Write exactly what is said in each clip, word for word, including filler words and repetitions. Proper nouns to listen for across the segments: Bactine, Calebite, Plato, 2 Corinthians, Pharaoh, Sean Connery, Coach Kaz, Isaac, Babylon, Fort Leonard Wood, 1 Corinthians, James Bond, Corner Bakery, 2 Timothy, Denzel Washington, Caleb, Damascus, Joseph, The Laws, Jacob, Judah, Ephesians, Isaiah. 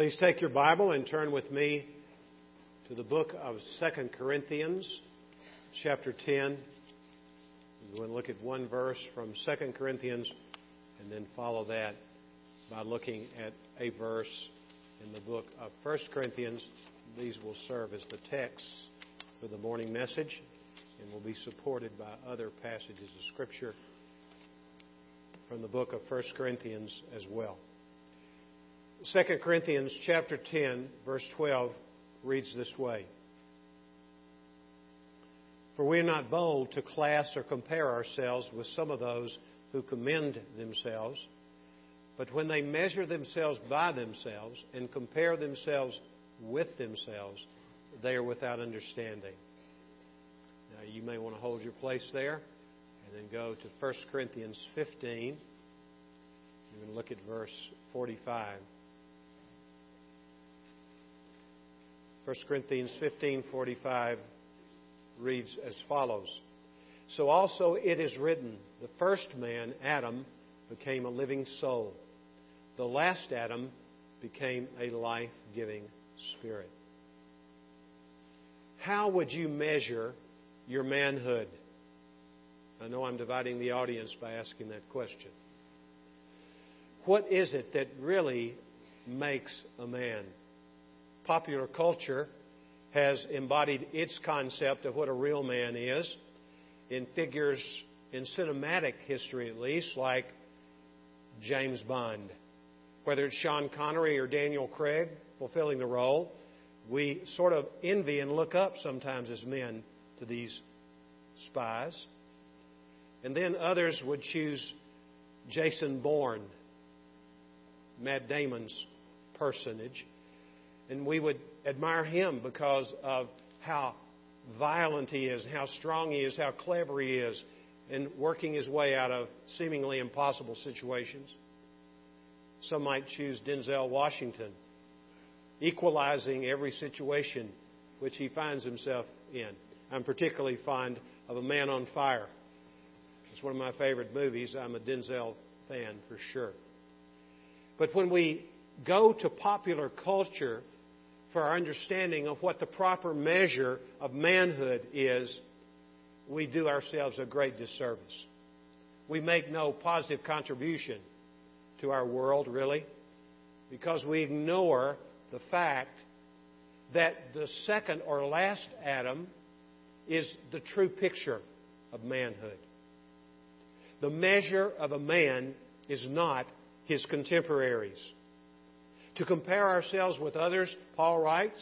Please take your Bible and turn with me to the book of Second Corinthians, chapter ten. We're going to look at one verse from Second Corinthians and then follow that by looking at a verse in the book of First Corinthians. These will serve as the text for the morning message and will be supported by other passages of Scripture from the book of First Corinthians as well. Second Corinthians chapter ten, verse twelve, reads this way. For we are not bold to class or compare ourselves with some of those who commend themselves, but when they measure themselves by themselves and compare themselves with themselves, they are without understanding. Now, you may want to hold your place there and then go to First Corinthians fifteen. We're going to look at verse forty-five. First Corinthians fifteen forty-five reads as follows. So also it is written, the first man, Adam, became a living soul. The last Adam became a life-giving spirit. How would you measure your manhood? I know I'm dividing the audience by asking that question. What is it that really makes a man? Popular culture has embodied its concept of what a real man is in figures in cinematic history, at least, like James Bond. Whether it's Sean Connery or Daniel Craig fulfilling the role, we sort of envy and look up sometimes as men to these spies. And then others would choose Jason Bourne, Matt Damon's personage. And we would admire him because of how violent he is, how strong he is, how clever he is in working his way out of seemingly impossible situations. Some might choose Denzel Washington, equalizing every situation which he finds himself in. I'm particularly fond of A Man on Fire. It's one of my favorite movies. I'm a Denzel fan for sure. But when we go to popular culture for our understanding of what the proper measure of manhood is, we do ourselves a great disservice. We make no positive contribution to our world, really, because we ignore the fact that the second or last Adam is the true picture of manhood. The measure of a man is not his contemporaries. To compare ourselves with others, Paul writes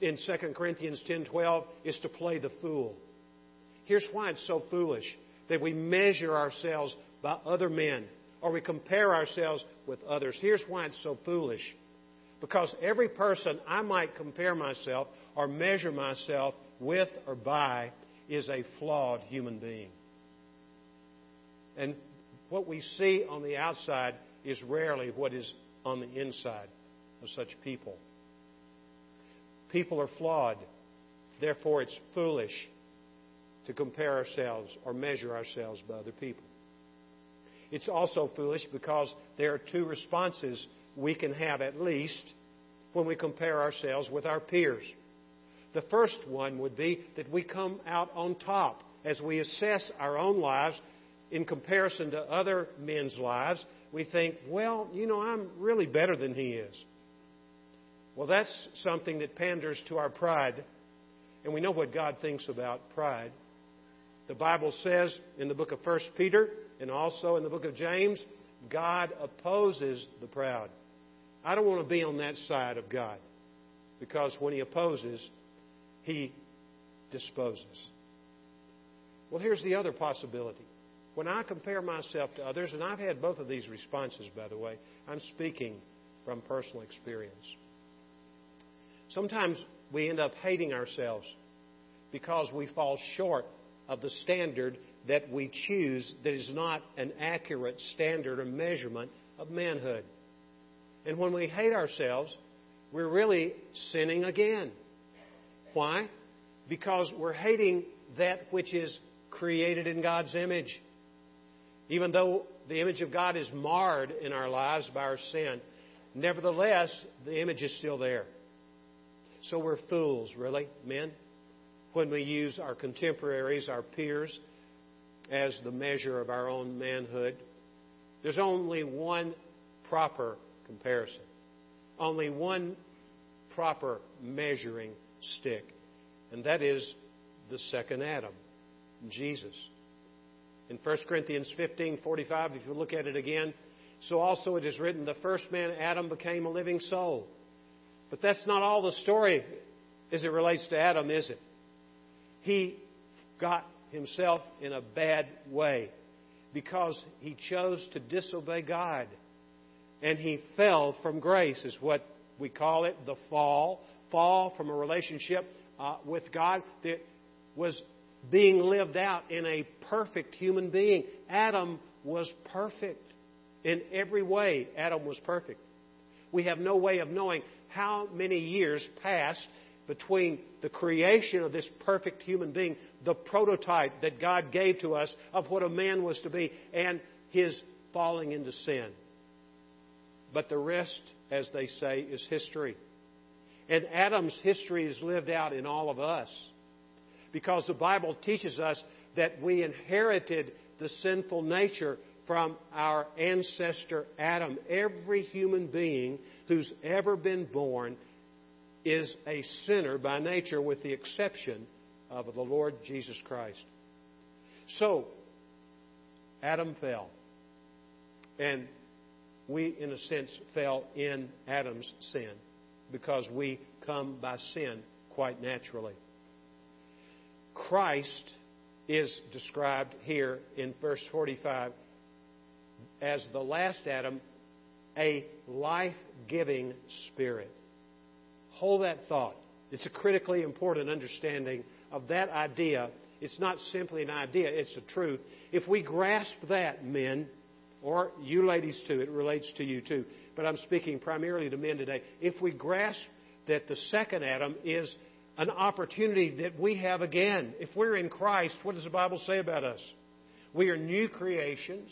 in Second Corinthians ten twelve, is to play the fool. Here's why it's so foolish that we measure ourselves by other men or we compare ourselves with others. Here's why it's so foolish. Because every person I might compare myself or measure myself with or by is a flawed human being. And what we see on the outside is rarely what is on the inside of such people. People are flawed. Therefore, it's foolish to compare ourselves or measure ourselves by other people. It's also foolish because there are two responses we can have at least when we compare ourselves with our peers. The first one would be that we come out on top as we assess our own lives in comparison to other men's lives. We think, well, you know, I'm really better than he is. Well, that's something that panders to our pride. And we know what God thinks about pride. The Bible says in the book of First Peter and also in the book of James, God opposes the proud. I don't want to be on that side of God because when he opposes, he disposes. Well, here's the other possibility. When I compare myself to others, and I've had both of these responses, by the way, I'm speaking from personal experience. Sometimes we end up hating ourselves because we fall short of the standard that we choose that is not an accurate standard or measurement of manhood. And when we hate ourselves, we're really sinning again. Why? Because we're hating that which is created in God's image. Even though the image of God is marred in our lives by our sin, Nevertheless, the image is still there. So we're fools, really, men, when we use our contemporaries, our peers, as the measure of our own manhood. There's only one proper comparison, only one proper measuring stick, and that is the second Adam, Jesus. In First Corinthians fifteen forty-five, if you look at it again, so also it is written, the first man, Adam, became a living soul. But that's not all the story as it relates to Adam, is it? He got himself in a bad way because he chose to disobey God. And he fell from grace, is what we call it, the fall. Fall from a relationship uh, with God that was being lived out in a perfect human being. Adam was perfect. In every way, Adam was perfect. We have no way of knowing how many years passed between the creation of this perfect human being, the prototype that God gave to us of what a man was to be, and his falling into sin. But the rest, as they say, is history. And Adam's history is lived out in all of us, because the Bible teaches us that we inherited the sinful nature from our ancestor Adam. Every human being who's ever been born is a sinner by nature, with the exception of the Lord Jesus Christ. So, Adam fell. And we, in a sense, fell in Adam's sin, because we come by sin quite naturally. Christ is described here in verse forty-five as the last Adam, a life-giving spirit. Hold that thought. It's a critically important understanding of that idea. It's not simply an idea, it's a truth. If we grasp that, men, or you ladies too, it relates to you too, but I'm speaking primarily to men today. If we grasp that the second Adam is an opportunity that we have again, if we're in Christ, what does the Bible say about us? We are new creations.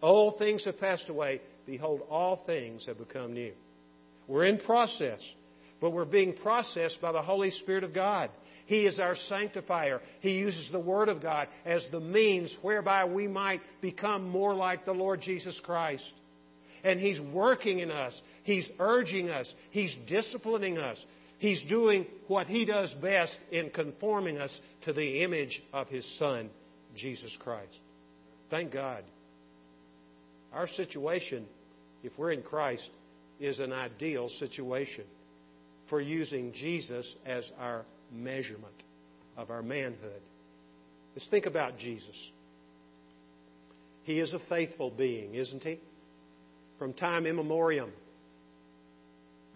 Old things have passed away. Behold, all things have become new. We're in process, but we're being processed by the Holy Spirit of God. He is our sanctifier. He uses the Word of God as the means whereby we might become more like the Lord Jesus Christ. And He's working in us. He's urging us. He's disciplining us. He's doing what He does best in conforming us to the image of His Son, Jesus Christ. Thank God. Our situation, if we're in Christ, is an ideal situation for using Jesus as our measurement of our manhood. Let's think about Jesus. He is a faithful being, isn't He? From time immemorial,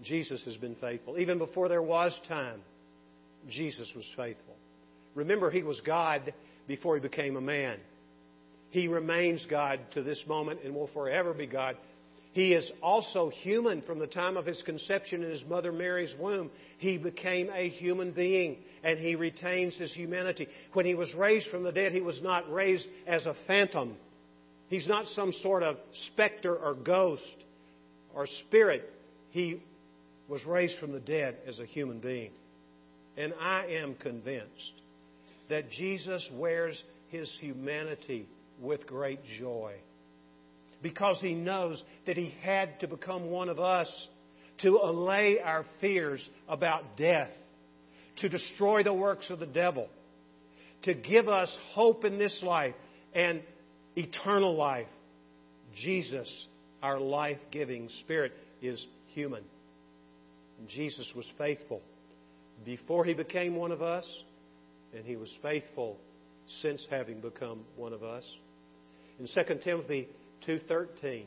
Jesus has been faithful. Even before there was time, Jesus was faithful. Remember, He was God before He became a man. He remains God to this moment and will forever be God. He is also human from the time of His conception in His mother Mary's womb. He became a human being, and He retains His humanity. When He was raised from the dead, He was not raised as a phantom. He's not some sort of specter or ghost or spirit. He was raised from the dead as a human being. And I am convinced that Jesus wears His humanity with great joy, because He knows that He had to become one of us to allay our fears about death, to destroy the works of the devil, to give us hope in this life and eternal life. Jesus, our life-giving Spirit, is human. Jesus was faithful before He became one of us, and He was faithful since having become one of us. In Second Timothy two thirteen,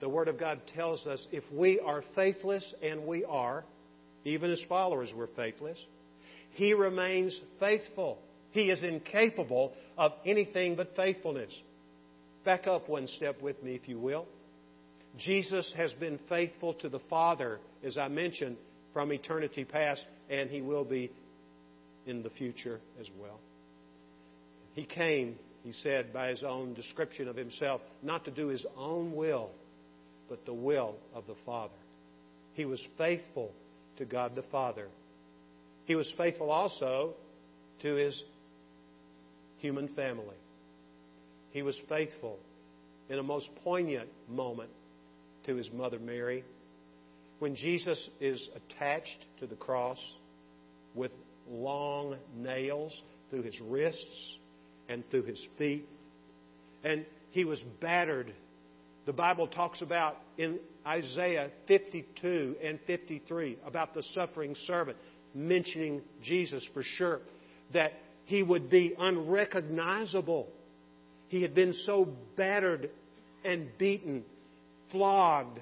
the Word of God tells us if we are faithless, and we are, even as followers we're faithless, He remains faithful. He is incapable of anything but faithfulness. Back up one step with me, if you will. Jesus has been faithful to the Father, as I mentioned, from eternity past, and He will be in the future as well. He came, He said, by His own description of Himself, not to do His own will, but the will of the Father. He was faithful to God the Father. He was faithful also to his human family. He was faithful in a most poignant moment to his mother Mary. When Jesus is attached to the cross with long nails through his wrists and through his feet, and he was battered. The Bible talks about in Isaiah fifty-two and fifty-three about the suffering servant, mentioning Jesus for sure, that he would be unrecognizable. He had been so battered and beaten, flogged.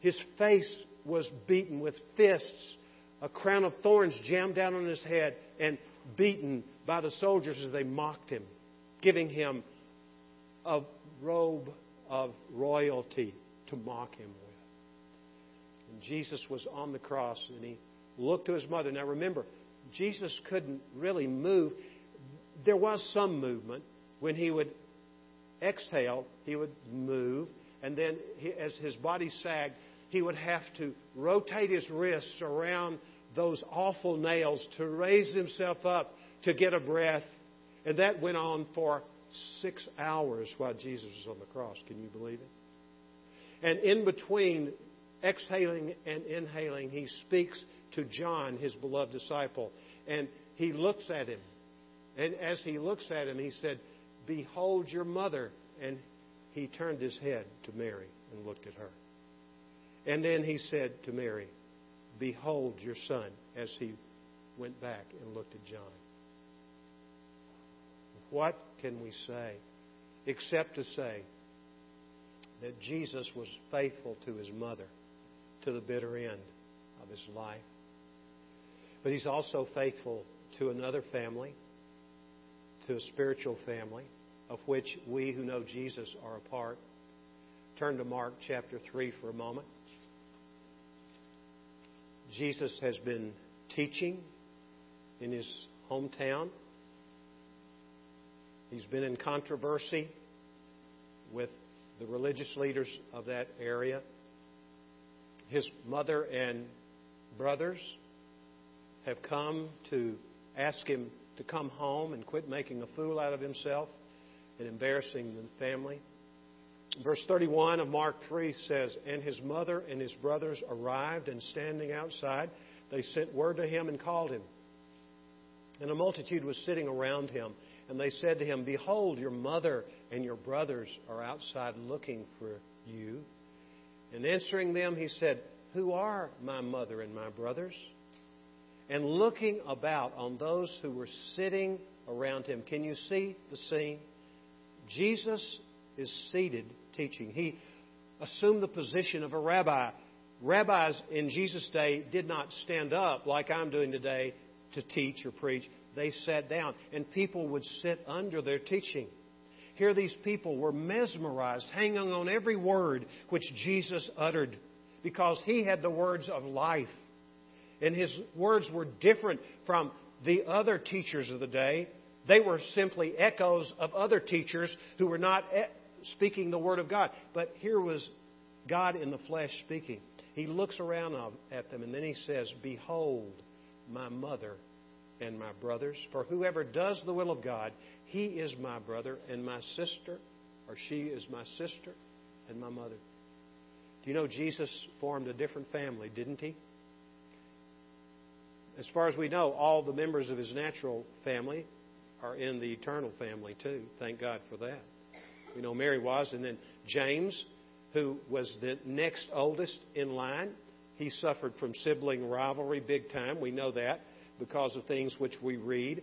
His face was beaten with fists, a crown of thorns jammed down on his head, and beaten by the soldiers as they mocked him, giving him a robe of royalty to mock him with. And Jesus was on the cross, and he looked to his mother. Now remember, Jesus couldn't really move. There was some movement. When he would exhale, he would move, and then he, as his body sagged, he would have to rotate his wrists around those awful nails to raise himself up to get a breath. And that went on for six hours while Jesus was on the cross. Can you believe it? And in between exhaling and inhaling, he speaks to John, his beloved disciple, and he looks at him. And as he looks at him, he said, "Behold your mother." And he turned his head to Mary and looked at her. And then he said to Mary, "Behold your son," as he went back and looked at John. What can we say except to say that Jesus was faithful to his mother to the bitter end of his life? But he's also faithful to another family, to a spiritual family, of which we who know Jesus are a part. Turn to Mark chapter three for a moment. Jesus has been teaching in his hometown. He's been in controversy with the religious leaders of that area. His mother and brothers have come to ask him to come home and quit making a fool out of himself and embarrassing the family. Verse thirty-one of Mark three says, "And his mother and his brothers arrived, and standing outside, they sent word to him and called him. And a multitude was sitting around him, and they said to him, 'Behold, your mother and your brothers are outside looking for you.' And answering them, he said, 'Who are my mother and my brothers?' And looking about on those who were sitting around him." Can you see the scene? Jesus is seated teaching. He assumed the position of a rabbi. Rabbis in Jesus' day did not stand up like I'm doing today to teach or preach. They sat down, and people would sit under their teaching. Here these people were mesmerized, hanging on every word which Jesus uttered, because he had the words of life. And his words were different from the other teachers of the day. They were simply echoes of other teachers who were not speaking the Word of God. But here was God in the flesh speaking. He looks around at them, and then he says, "Behold, my mother and my brothers. For whoever does the will of God, he is my brother and my sister," or "she is my sister and my mother." Do you know Jesus formed a different family, didn't he? As far as we know, all the members of his natural family are in the eternal family too. Thank God for that. We know Mary was, and then James, who was the next oldest in line, he suffered from sibling rivalry big time. We know that because of things which we read.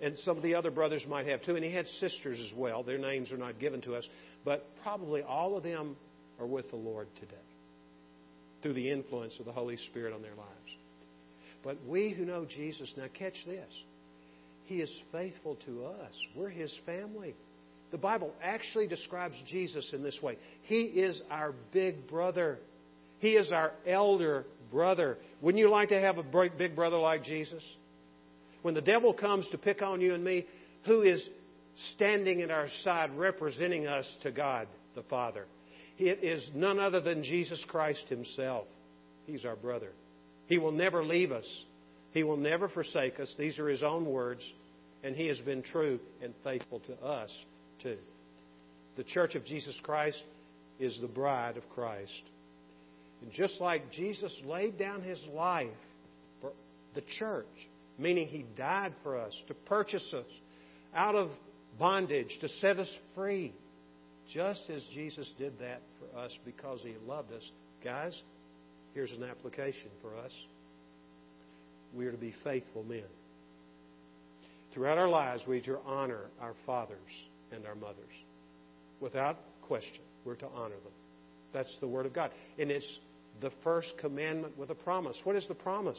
And some of the other brothers might have too. And he had sisters as well. Their names are not given to us. But probably all of them are with the Lord today through the influence of the Holy Spirit on their lives. But we who know Jesus, now catch this, he is faithful to us. We're his family. The Bible actually describes Jesus in this way. He is our big brother. He is our elder brother. Wouldn't you like to have a big brother like Jesus? When the devil comes to pick on you and me, who is standing at our side representing us to God the Father? It is none other than Jesus Christ himself. He's our brother. He will never leave us. He will never forsake us. These are His own words. And He has been true and faithful to us, too. The church of Jesus Christ is the bride of Christ. And just like Jesus laid down His life for the church, meaning He died for us, to purchase us out of bondage, to set us free, just as Jesus did that for us because He loved us. Guys, here's an application for us. We are to be faithful men. Throughout our lives, we are to honor our fathers and our mothers. Without question, we're to honor them. That's the Word of God. And it's the first commandment with a promise. What is the promise?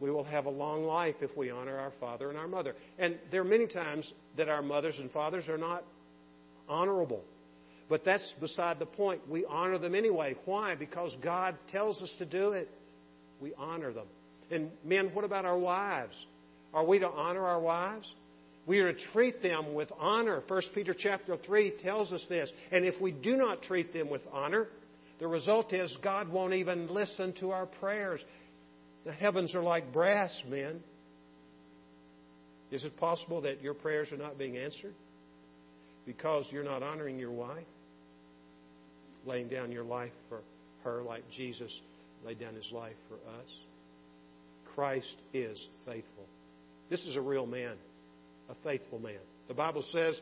We will have a long life if we honor our father and our mother. And there are many times that our mothers and fathers are not honorable. But that's beside the point. We honor them anyway. Why? Because God tells us to do it. We honor them. And men, what about our wives? Are we to honor our wives? We are to treat them with honor. First Peter chapter three tells us this. And if we do not treat them with honor, the result is God won't even listen to our prayers. The heavens are like brass, men. Is it possible that your prayers are not being answered because you're not honoring your wife? Laying down your life for her like Jesus laid down His life for us. Christ is faithful. This is a real man, a faithful man. The Bible says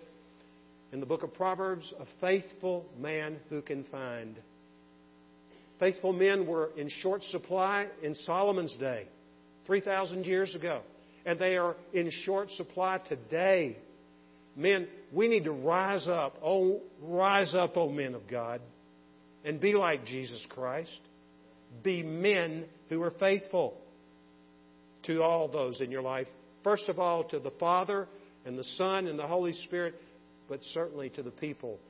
in the book of Proverbs, a faithful man who can find. Faithful men were in short supply in Solomon's day, three thousand years ago. And they are in short supply today. Men, we need to rise up. Oh, rise up, O men of God, and be like Jesus Christ. Be men who are faithful to all those in your life. First of all, to the Father and the Son and the Holy Spirit, but certainly to the people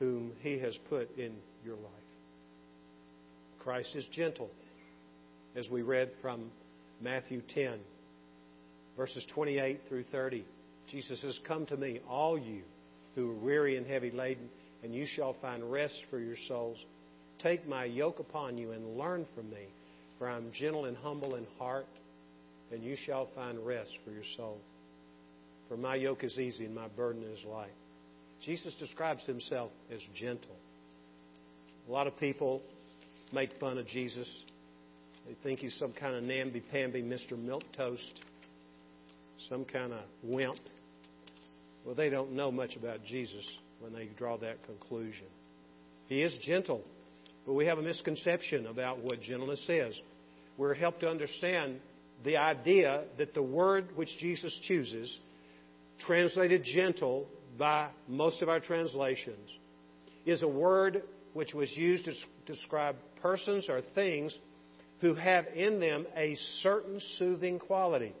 whom He has put in your life. Christ is gentle, as we read from Matthew ten, verses twenty-eight through thirty. Jesus says, "Come to me, all you who are weary and heavy laden, and you shall find rest for your souls. Take my yoke upon you and learn from me, for I am gentle and humble in heart, and you shall find rest for your soul. For my yoke is easy and my burden is light." Jesus describes Himself as gentle. A lot of people make fun of Jesus. They think He's some kind of namby-pamby Mister Milquetoast, some kind of wimp. Well, they don't know much about Jesus when they draw that conclusion. He is gentle, but we have a misconception about what gentleness is. We're helped to understand the idea that the word which Jesus chooses, translated gentle by most of our translations, is a word which was used to describe persons or things who have in them a certain soothing quality.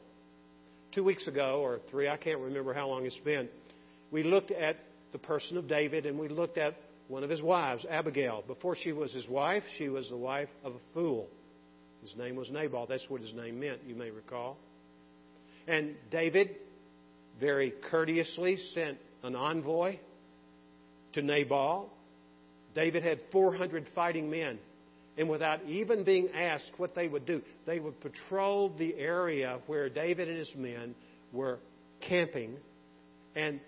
Two weeks ago, or three, I can't remember how long it's been, we looked at the person of David, and we looked at one of his wives, Abigail. Before she was his wife, she was the wife of a fool. His name was Nabal. That's what his name meant, you may recall. And David very courteously sent an envoy to Nabal. David had four hundred fighting men. And without even being asked what they would do, they would patrol the area where David and his men were camping. And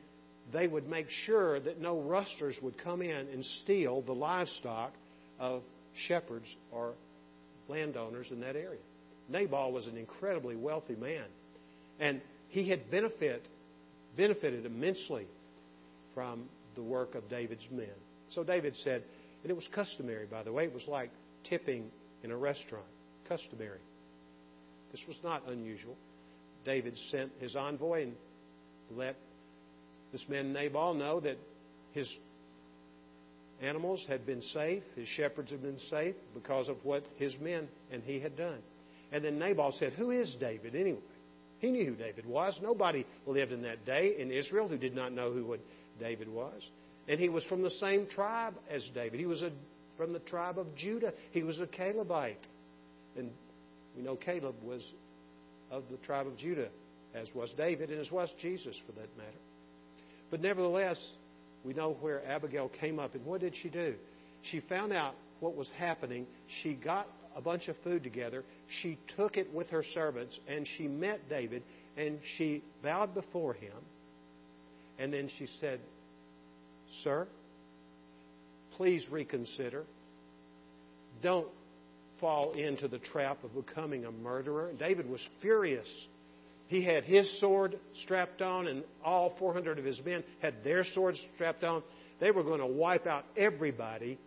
they would make sure that no rustlers would come in and steal the livestock of shepherds or landowners in that area. Nabal was an incredibly wealthy man, and he had benefit, benefited immensely from the work of David's men. So David said, and it was customary, by the way, it was like tipping in a restaurant, customary. This was not unusual. David sent his envoy and let this man Nabal know that his animals had been safe, his shepherds had been safe because of what his men and he had done. And then Nabal said, "Who is David anyway?" He knew who David was. Nobody lived in that day in Israel who did not know who David was. And he was from the same tribe as David. He was a, from the tribe of Judah. He was a Calebite. And we know Caleb was of the tribe of Judah, as was David and as was Jesus for that matter. But nevertheless, we know where Abigail came up. And what did she do? She found out what was happening. She got a bunch of food together. She took it with her servants, and she met David, and she bowed before him. And then she said, "Sir, please reconsider. Don't fall into the trap of becoming a murderer." And David was furious. He had his sword strapped on, and all four hundred of his men had their swords strapped on. They were going to wipe out everybody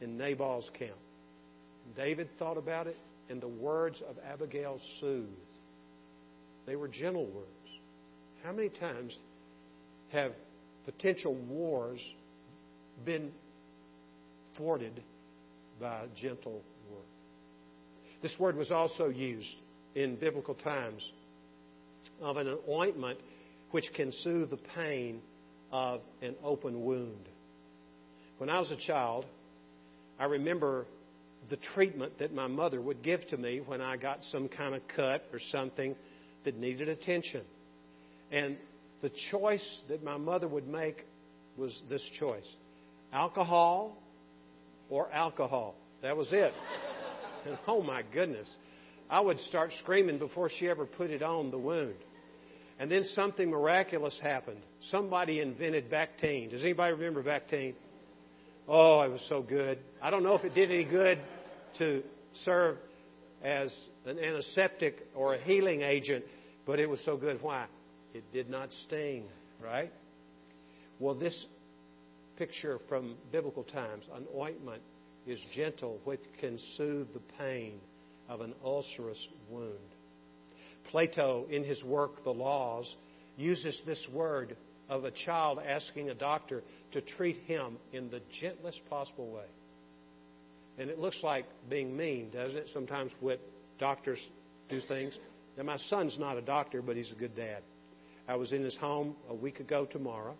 in Nabal's camp. And David thought about it, and the words of Abigail soothed. They were gentle words. How many times have potential wars been thwarted by a gentle word? This word was also used in biblical times of an ointment which can soothe the pain of an open wound. When I was a child, I remember the treatment that my mother would give to me when I got some kind of cut or something that needed attention. And the choice that my mother would make was this choice: alcohol or alcohol. That was it. And oh my goodness, I would start screaming before she ever put it on the wound. And then something miraculous happened. Somebody invented Bactine. Does anybody remember Bactine? Oh, it was so good. I don't know if it did any good to serve as an antiseptic or a healing agent, but it was so good. Why? It did not sting, right? Well, this picture from biblical times, an ointment, is gentle, which can soothe the pain of an ulcerous wound. Plato, in his work, The Laws, uses this word of a child asking a doctor to treat him in the gentlest possible way. And it looks like being mean, doesn't it? Sometimes when doctors do things. Now, my son's not a doctor, but he's a good dad. I was in his home a week ago tomorrow,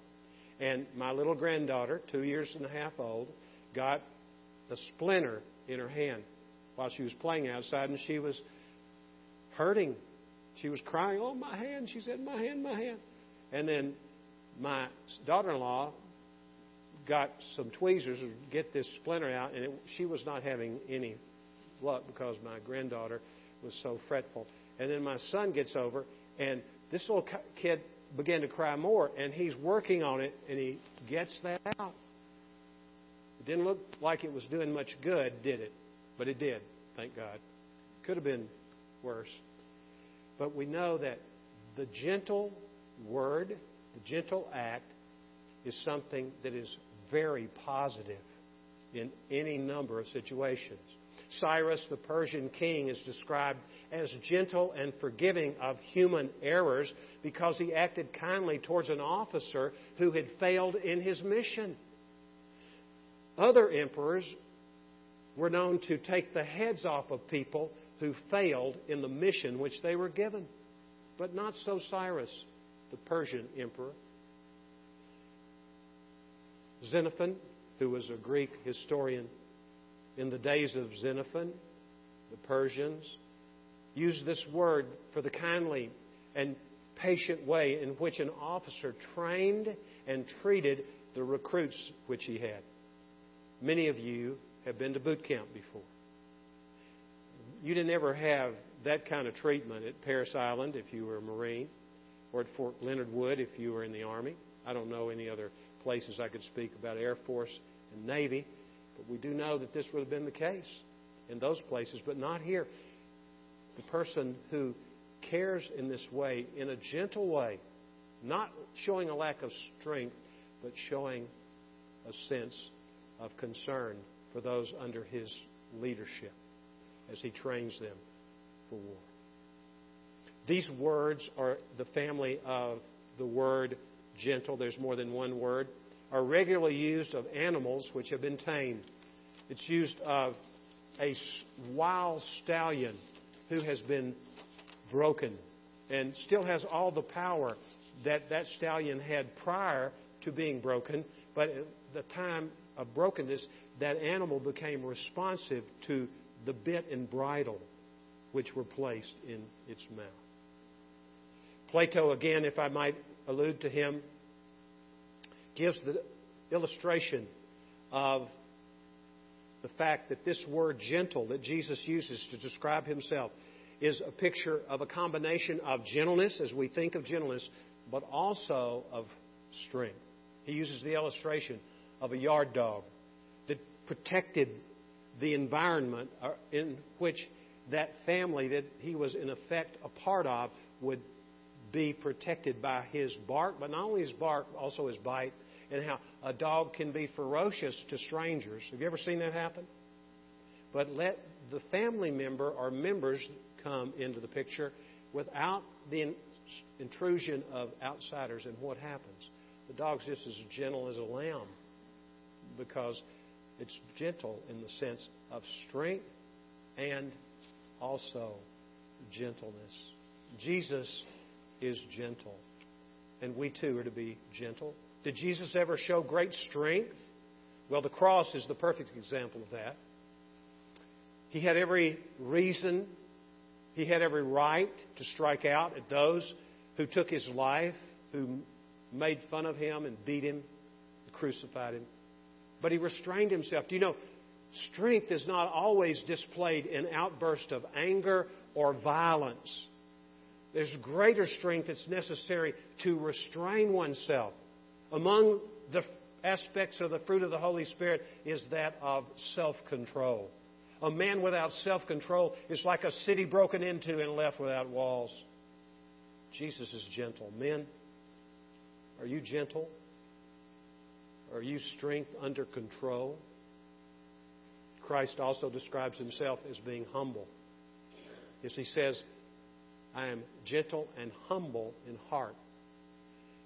and my little granddaughter, two years and a half old, got a splinter in her hand while she was playing outside, and she was hurting. She was crying, "Oh, my hand," she said, "my hand, my hand." And then my daughter-in-law got some tweezers to get this splinter out, and it, she was not having any luck because my granddaughter was so fretful. And then my son gets over, and this little kid began to cry more, and he's working on it, and he gets that out. It didn't look like it was doing much good, did it? But it did, thank God. Could have been worse. But we know that the gentle word, the gentle act, is something that is very positive in any number of situations. Cyrus, the Persian king, is described as gentle and forgiving of human errors because he acted kindly towards an officer who had failed in his mission. Other emperors were known to take the heads off of people who failed in the mission which they were given. But not so Cyrus, the Persian emperor. Xenophon, who was a Greek historian, in the days of Xenophon, the Persians used this word for the kindly and patient way in which an officer trained and treated the recruits which he had. Many of you have been to boot camp before. You didn't ever have that kind of treatment at Parris Island if you were a Marine, or at Fort Leonard Wood if you were in the Army. I don't know any other places I could speak about Air Force and Navy, but we do know that this would have been the case in those places, but not here. The person who cares in this way, in a gentle way, not showing a lack of strength, but showing a sense of concern for those under his leadership as he trains them for war. These words are the family of the word gentle. There's more than one word. Are regularly used of animals which have been tamed. It's used of a wild stallion who has been broken and still has all the power that that stallion had prior to being broken. But at the time of brokenness, that animal became responsive to the bit and bridle which were placed in its mouth. Plato, again, if I might allude to him, gives the illustration of the fact that this word gentle that Jesus uses to describe himself is a picture of a combination of gentleness, as we think of gentleness, but also of strength. He uses the illustration of a yard dog that protected the environment in which that family that he was in effect a part of would be protected by his bark, but not only his bark, also his bite, and how a dog can be ferocious to strangers. Have you ever seen that happen? But let the family member or members come into the picture without the intrusion of outsiders, and what happens? The dog's just as gentle as a lamb because it's gentle in the sense of strength and also gentleness. Jesus is gentle, and we too are to be gentle. Did Jesus ever show great strength? Well, the cross is the perfect example of that. He had every reason, he had every right to strike out at those who took his life, who made fun of him and beat him, crucified him. But he restrained himself. Do you know, strength is not always displayed in outbursts of anger or violence. There's greater strength that's necessary to restrain oneself. Among the aspects of the fruit of the Holy Spirit is that of self-control. A man without self-control is like a city broken into and left without walls. Jesus is gentle. Men, are you gentle? Are you strength under control? Christ also describes himself as being humble. As he says, I am gentle and humble in heart.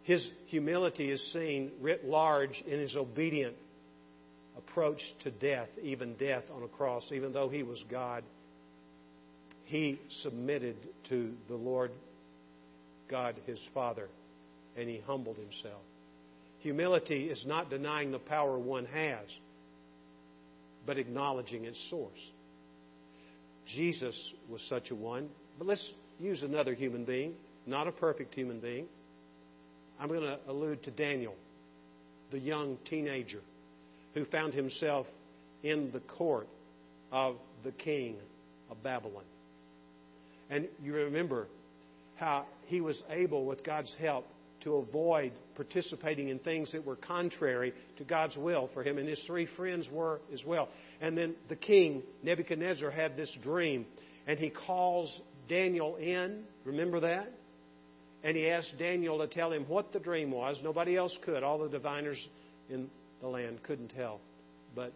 His humility is seen writ large in his obedient approach to death, even death on a cross. Even though he was God, he submitted to the Lord God, his Father, and he humbled himself. Humility is not denying the power one has, but acknowledging its source. Jesus was such a one. But let's use another human being, not a perfect human being. I'm going to allude to Daniel, the young teenager who found himself in the court of the king of Babylon. And you remember how he was able, with God's help, to avoid participating in things that were contrary to God's will for him. And his three friends were as well. And then the king, Nebuchadnezzar, had this dream. And he calls Daniel in. Remember that? And he asked Daniel to tell him what the dream was. Nobody else could. All the diviners in the land couldn't tell. But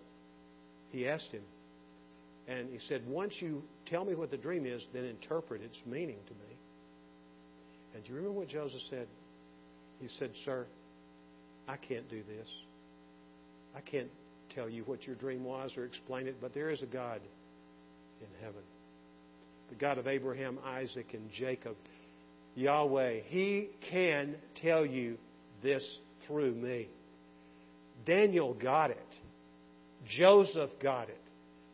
he asked him. And he said, once you tell me what the dream is, then interpret its meaning to me. And do you remember what Joseph said? He said, sir, I can't do this. I can't tell you what your dream was or explain it, but there is a God in heaven. The God of Abraham, Isaac, and Jacob, Yahweh, he can tell you this through me. Daniel got it. Joseph got it.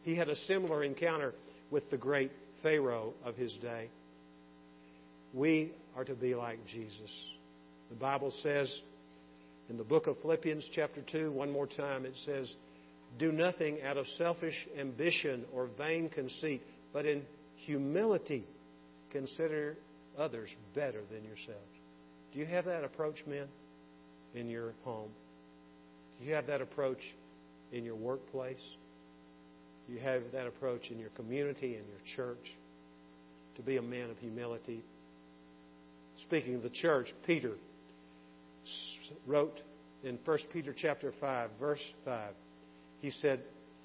He had a similar encounter with the great Pharaoh of his day. We are to be like Jesus. The Bible says in the book of Philippians chapter two, one more time, it says, do nothing out of selfish ambition or vain conceit, but in humility consider others better than yourselves. Do you have that approach, men, in your home? Do you have that approach in your workplace? Do you have that approach in your community, in your church? To be a man of humility. Speaking of the church, Peter wrote in First Peter chapter five, verse five, he said,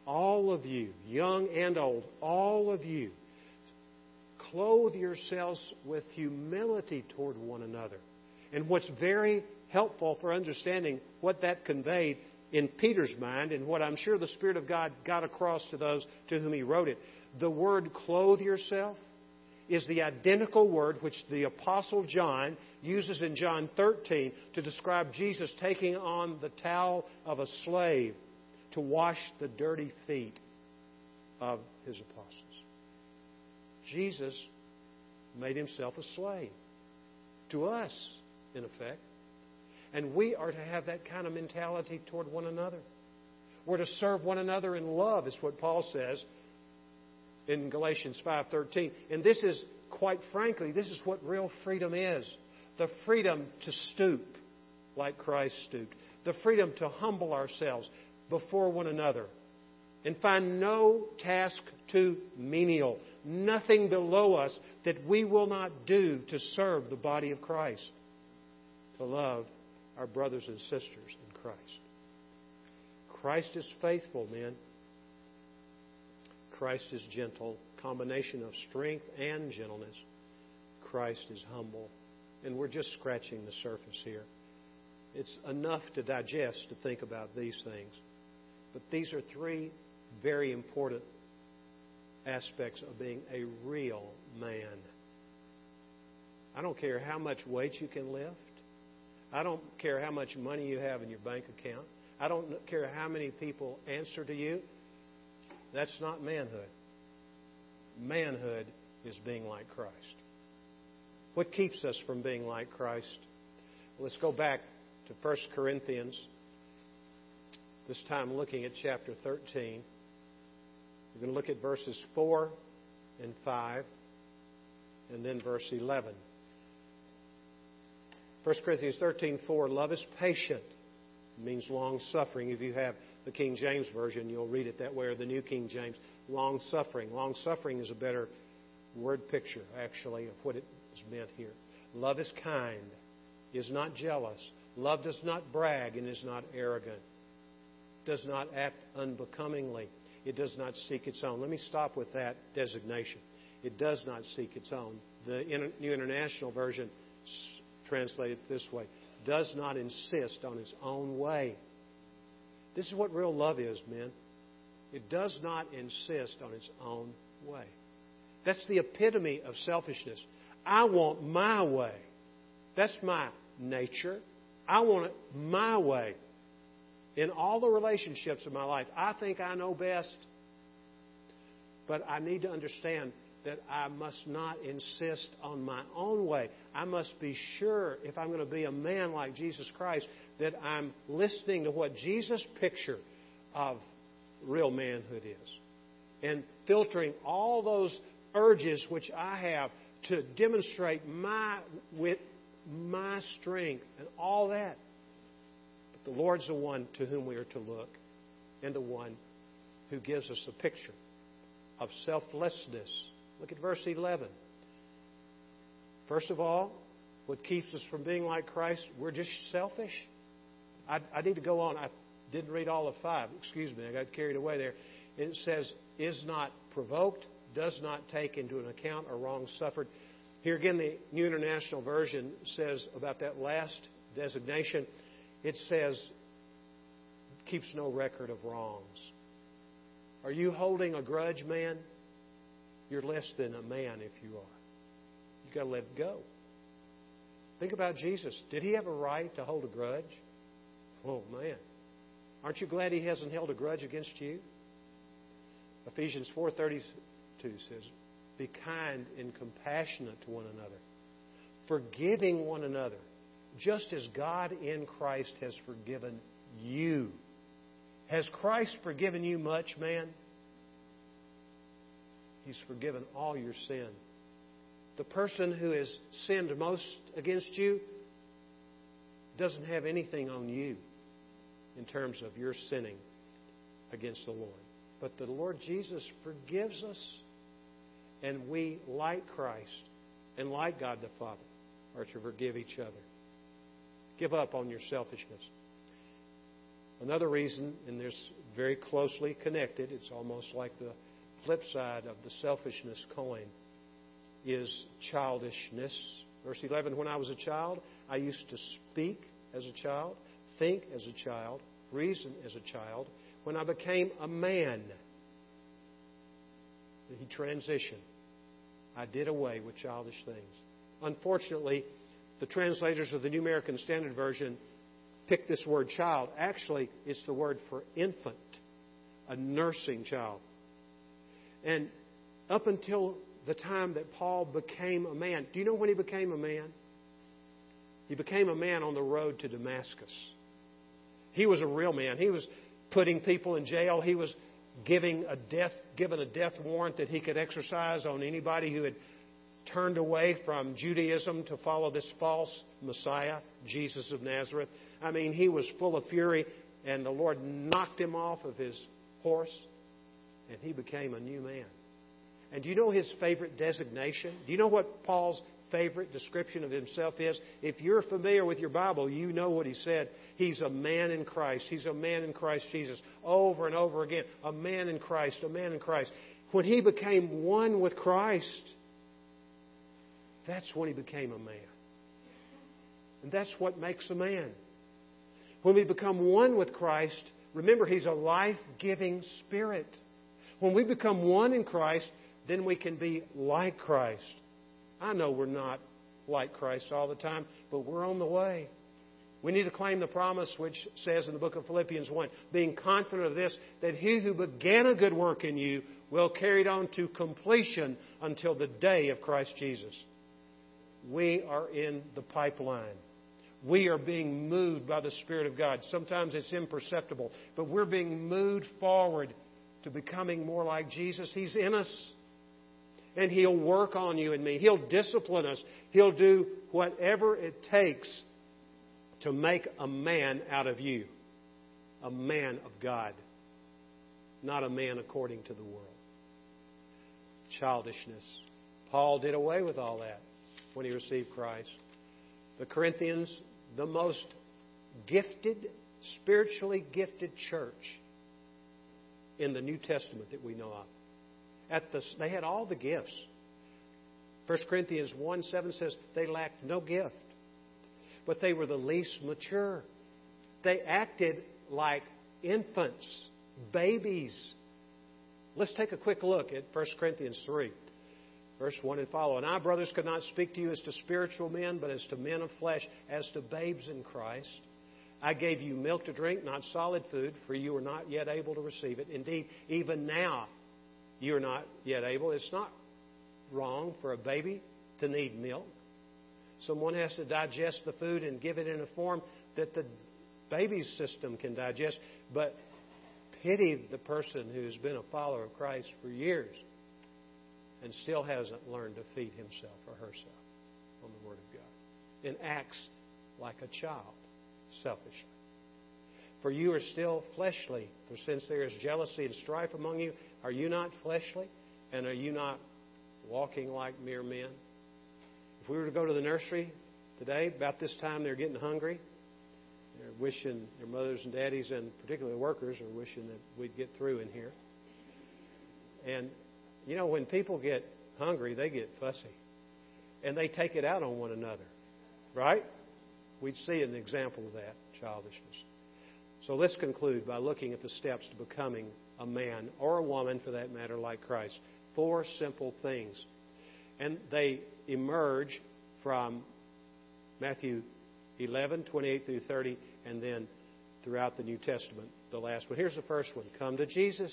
all of you, young and old, all of you, clothe yourselves with humility toward one another. And what's very helpful for understanding what that conveyed in Peter's mind and what I'm sure the Spirit of God got across to those to whom he wrote it, the word clothe yourself is the identical word which the Apostle John uses in John thirteen to describe Jesus taking on the towel of a slave to wash the dirty feet of his apostles. Jesus made himself a slave to us, in effect. And we are to have that kind of mentality toward one another. We're to serve one another in love, is what Paul says in Galatians five thirteen. And this is, quite frankly, this is what real freedom is. The freedom to stoop like Christ stooped. The freedom to humble ourselves before one another and find no task too menial, nothing below us that we will not do to serve the body of Christ, to love our brothers and sisters in Christ. Christ is faithful, men. Christ is gentle, combination of strength and gentleness. Christ is humble. And we're just scratching the surface here. It's enough to digest to think about these things. But these are three very important aspects of being a real man. I don't care how much weight you can lift. I don't care how much money you have in your bank account. I don't care how many people answer to you. That's not manhood. Manhood is being like Christ. What keeps us from being like Christ? Let's go back to First Corinthians, this time looking at chapter thirteen. We're going to look at verses four and five, and then verse eleven. First Corinthians thirteen four, love is patient. It means long-suffering. If you have the King James Version, you'll read it that way, or the New King James, long-suffering. Long-suffering is a better word picture, actually, of what it is meant here. Love is kind, is not jealous. Love does not brag and is not arrogant. Does not act unbecomingly. It does not seek its own. Let me stop with that designation. It does not seek its own. The New International Version translates it this way. Does not insist on its own way. This is what real love is, men. It does not insist on its own way. That's the epitome of selfishness. I want my way. That's my nature. I want it my way. In all the relationships of my life, I think I know best. But I need to understand that I must not insist on my own way. I must be sure, if I'm going to be a man like Jesus Christ, that I'm listening to what Jesus' picture of real manhood is and filtering all those urges which I have to demonstrate my wit, my strength, and all that. But the Lord's the one to whom we are to look and the one who gives us a picture of selflessness. Look at verse eleven. First of all, what keeps us from being like Christ, we're just selfish. I, I need to go on. I didn't read all of five. Excuse me, I got carried away there. It says, is not provoked, does not take into an account a wrong suffered. Here again, the New International Version says about that last designation, it says, keeps no record of wrongs. Are you holding a grudge, man? You're less than a man if you are. You've got to let it go. Think about Jesus. Did he have a right to hold a grudge? Oh, man. Aren't you glad he hasn't held a grudge against you? Ephesians four thirty-two says, be kind and compassionate to one another, forgiving one another, just as God in Christ has forgiven you. Has Christ forgiven you much, man? He's forgiven all your sin. The person who has sinned most against you doesn't have anything on you in terms of your sinning against the Lord. But the Lord Jesus forgives us, and we, like Christ and like God the Father, are to forgive each other. Give up on your selfishness. Another reason, and there's very closely connected, it's almost like the flip side of the selfishness coin, is childishness. Verse eleven, when I was a child, I used to speak as a child, think as a child, reason as a child. When I became a man, he transitioned. I did away with childish things. Unfortunately, the translators of the New American Standard Version pick this word child. Actually, it's the word for infant, a nursing child. And up until the time that Paul became a man, do you know when he became a man? He became a man on the road to Damascus. He was a real man. He was putting people in jail. He was giving a death, given a death warrant that he could exercise on anybody who had turned away from Judaism to follow this false Messiah, Jesus of Nazareth. I mean, he was full of fury, and the Lord knocked him off of his horse, and he became a new man. And do you know his favorite designation? Do you know what Paul's favorite description of himself is? If you're familiar with your Bible, you know what he said. He's a man in Christ. He's a man in Christ Jesus. Over and over again. A man in Christ. A man in Christ. When he became one with Christ, that's when he became a man. And that's what makes a man. When we become one with Christ, remember, he's a life-giving spirit. When we become one in Christ, then we can be like Christ. I know we're not like Christ all the time, but we're on the way. We need to claim the promise which says in the book of Philippians one, being confident of this, that he who began a good work in you will carry it on to completion until the day of Christ Jesus. We are in the pipeline. We are being moved by the Spirit of God. Sometimes it's imperceptible, but we're being moved forward to becoming more like Jesus. He's in us. And He'll work on you and me. He'll discipline us. He'll do whatever it takes to make a man out of you. A man of God. Not a man according to the world. Childishness. Paul did away with all that when he received Christ. The Corinthians, the most gifted, spiritually gifted church in the New Testament that we know of. At the, they had all the gifts. First Corinthians one seven says they lacked no gift, but they were the least mature. They acted like infants, babies. Let's take a quick look at First Corinthians three, verse one and follow. And I, brothers, could not speak to you as to spiritual men, but as to men of flesh, as to babes in Christ. I gave you milk to drink, not solid food, for you were not yet able to receive it. Indeed, even now, you're not yet able. It's not wrong for a baby to need milk. Someone has to digest the food and give it in a form that the baby's system can digest. But pity the person who's been a follower of Christ for years and still hasn't learned to feed himself or herself on the Word of God and acts like a child selfishly. For you are still fleshly, for since there is jealousy and strife among you, are you not fleshly? And are you not walking like mere men? If we were to go to the nursery today, about this time they're getting hungry. They're wishing their mothers and daddies, and particularly workers, are wishing that we'd get through in here. And, you know, when people get hungry, they get fussy. And they take it out on one another. Right? We'd see an example of that childishness. So let's conclude by looking at the steps to becoming a man, or a woman for that matter, like Christ. Four simple things. And they emerge from Matthew eleven, twenty-eight through thirty, and then throughout the New Testament, the last one. Here's the first one. Come to Jesus.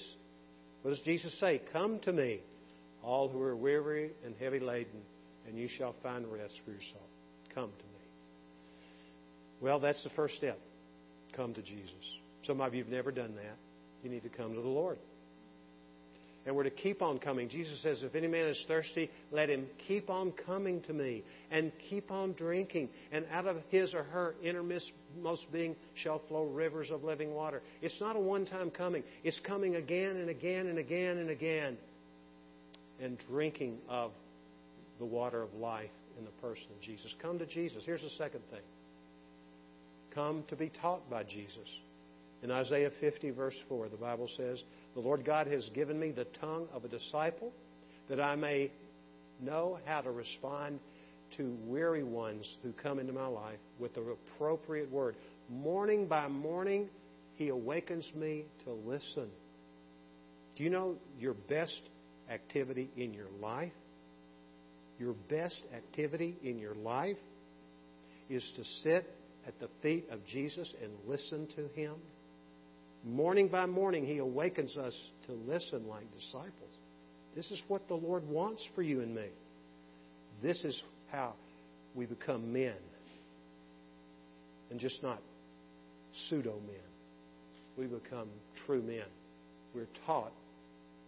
What does Jesus say? Come to me, all who are weary and heavy laden, and you shall find rest for your soul. Come to me. Well, that's the first step. Come to Jesus. Some of you have never done that. You need to come to the Lord. And we're to keep on coming. Jesus says, if any man is thirsty, let him keep on coming to me and keep on drinking. And out of his or her innermost being shall flow rivers of living water. It's not a one-time coming. It's coming again and again and again and again. And drinking of the water of life in the person of Jesus. Come to Jesus. Here's the second thing. Come to be taught by Jesus. In Isaiah fifty, verse four, the Bible says, the Lord God has given me the tongue of a disciple that I may know how to respond to weary ones who come into my life with the appropriate word. Morning by morning, He awakens me to listen. Do you know your best activity in your life? Your best activity in your life is to sit at the feet of Jesus and listen to Him. Morning by morning, He awakens us to listen like disciples. This is what the Lord wants for you and me. This is how we become men. And just not pseudo men. We become true men. We're taught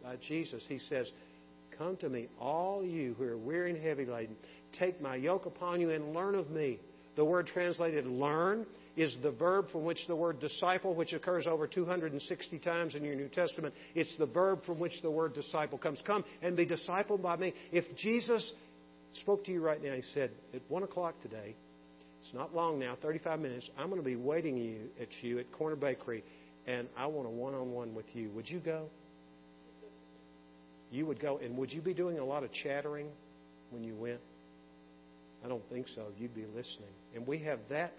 by Jesus. He says, "Come to me, all you who are weary and heavy laden. Take my yoke upon you and learn of me." The word translated learn is the verb from which the word disciple, which occurs over two hundred sixty times in your New Testament, it's the verb from which the word disciple comes. Come and be discipled by me. If Jesus spoke to you right now, he said, at one o'clock today, it's not long now, thirty-five minutes, I'm going to be waiting you at you at Corner Bakery, and I want a one-on-one with you. Would you go? You would go, and would you be doing a lot of chattering when you went? I don't think so. You'd be listening. And we have that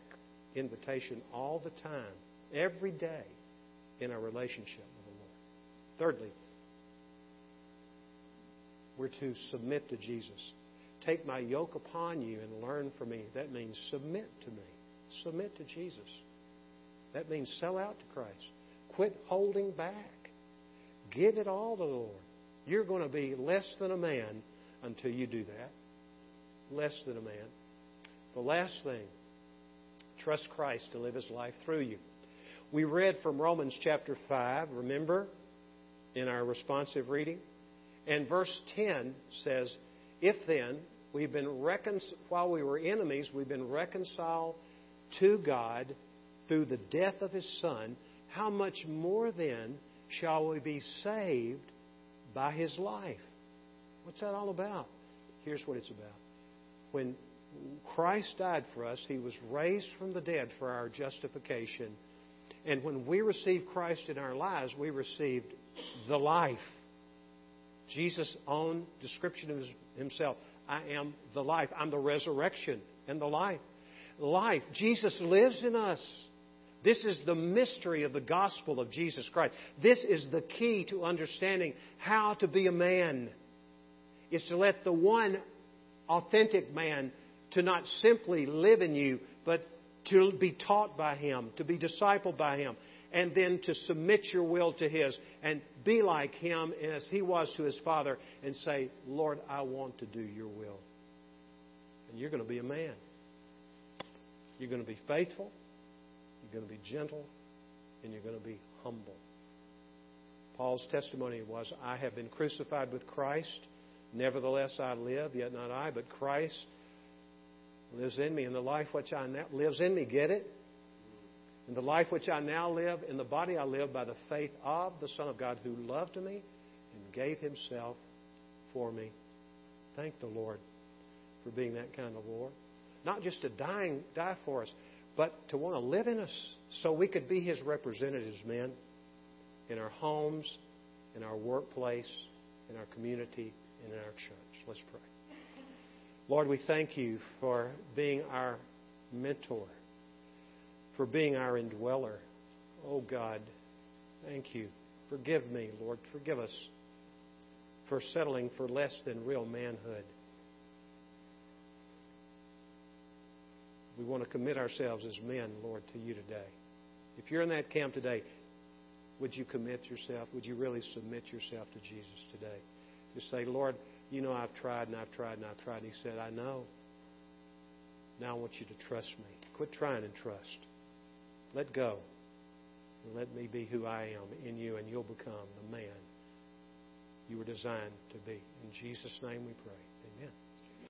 invitation all the time, every day, in our relationship with the Lord. Thirdly, we're to submit to Jesus. Take my yoke upon you and learn from me. That means submit to me. Submit to Jesus. That means sell out to Christ. Quit holding back. Give it all to the Lord. You're going to be less than a man until you do that. Less than a man. The last thing, trust Christ to live His life through you. We read from Romans chapter five, remember, in our responsive reading. And verse ten says, if then, we've been recon- while we were enemies, we've been reconciled to God through the death of His Son, how much more then shall we be saved by His life? What's that all about? Here's what it's about. When Christ died for us, He was raised from the dead for our justification. And when we receive Christ in our lives, we received the life. Jesus' own description of Himself, I am the life. I'm the resurrection and the life. Life. Jesus lives in us. This is the mystery of the gospel of Jesus Christ. This is the key to understanding how to be a man. It's to let the one authentic man to not simply live in you, but to be taught by Him, to be discipled by Him, and then to submit your will to His and be like Him as He was to His Father and say, Lord, I want to do your will. And you're going to be a man. You're going to be faithful. You're going to be gentle. And you're going to be humble. Paul's testimony was, I have been crucified with Christ. Nevertheless, I live, yet not I, but Christ lives in me. And the life which I now lives in me, get it? In the life which I now live, in the body I live by the faith of the Son of God who loved me and gave Himself for me. Thank the Lord for being that kind of Lord. Not just to dying, die for us, but to want to live in us so we could be His representatives, men, in our homes, in our workplace, in our community, and in our church. Let's pray. Lord, we thank You for being our mentor, for being our indweller. Oh, God, thank You. Forgive me, Lord. Forgive us for settling for less than real manhood. We want to commit ourselves as men, Lord, to You today. If you're in that camp today, would you commit yourself? Would you really submit yourself to Jesus today? Just say, Lord, You know I've tried and I've tried and I've tried. And He said, I know. Now I want You to trust me. Quit trying and trust. Let go. Let me be who I am in You, and you'll become the man You were designed to be. In Jesus' name we pray.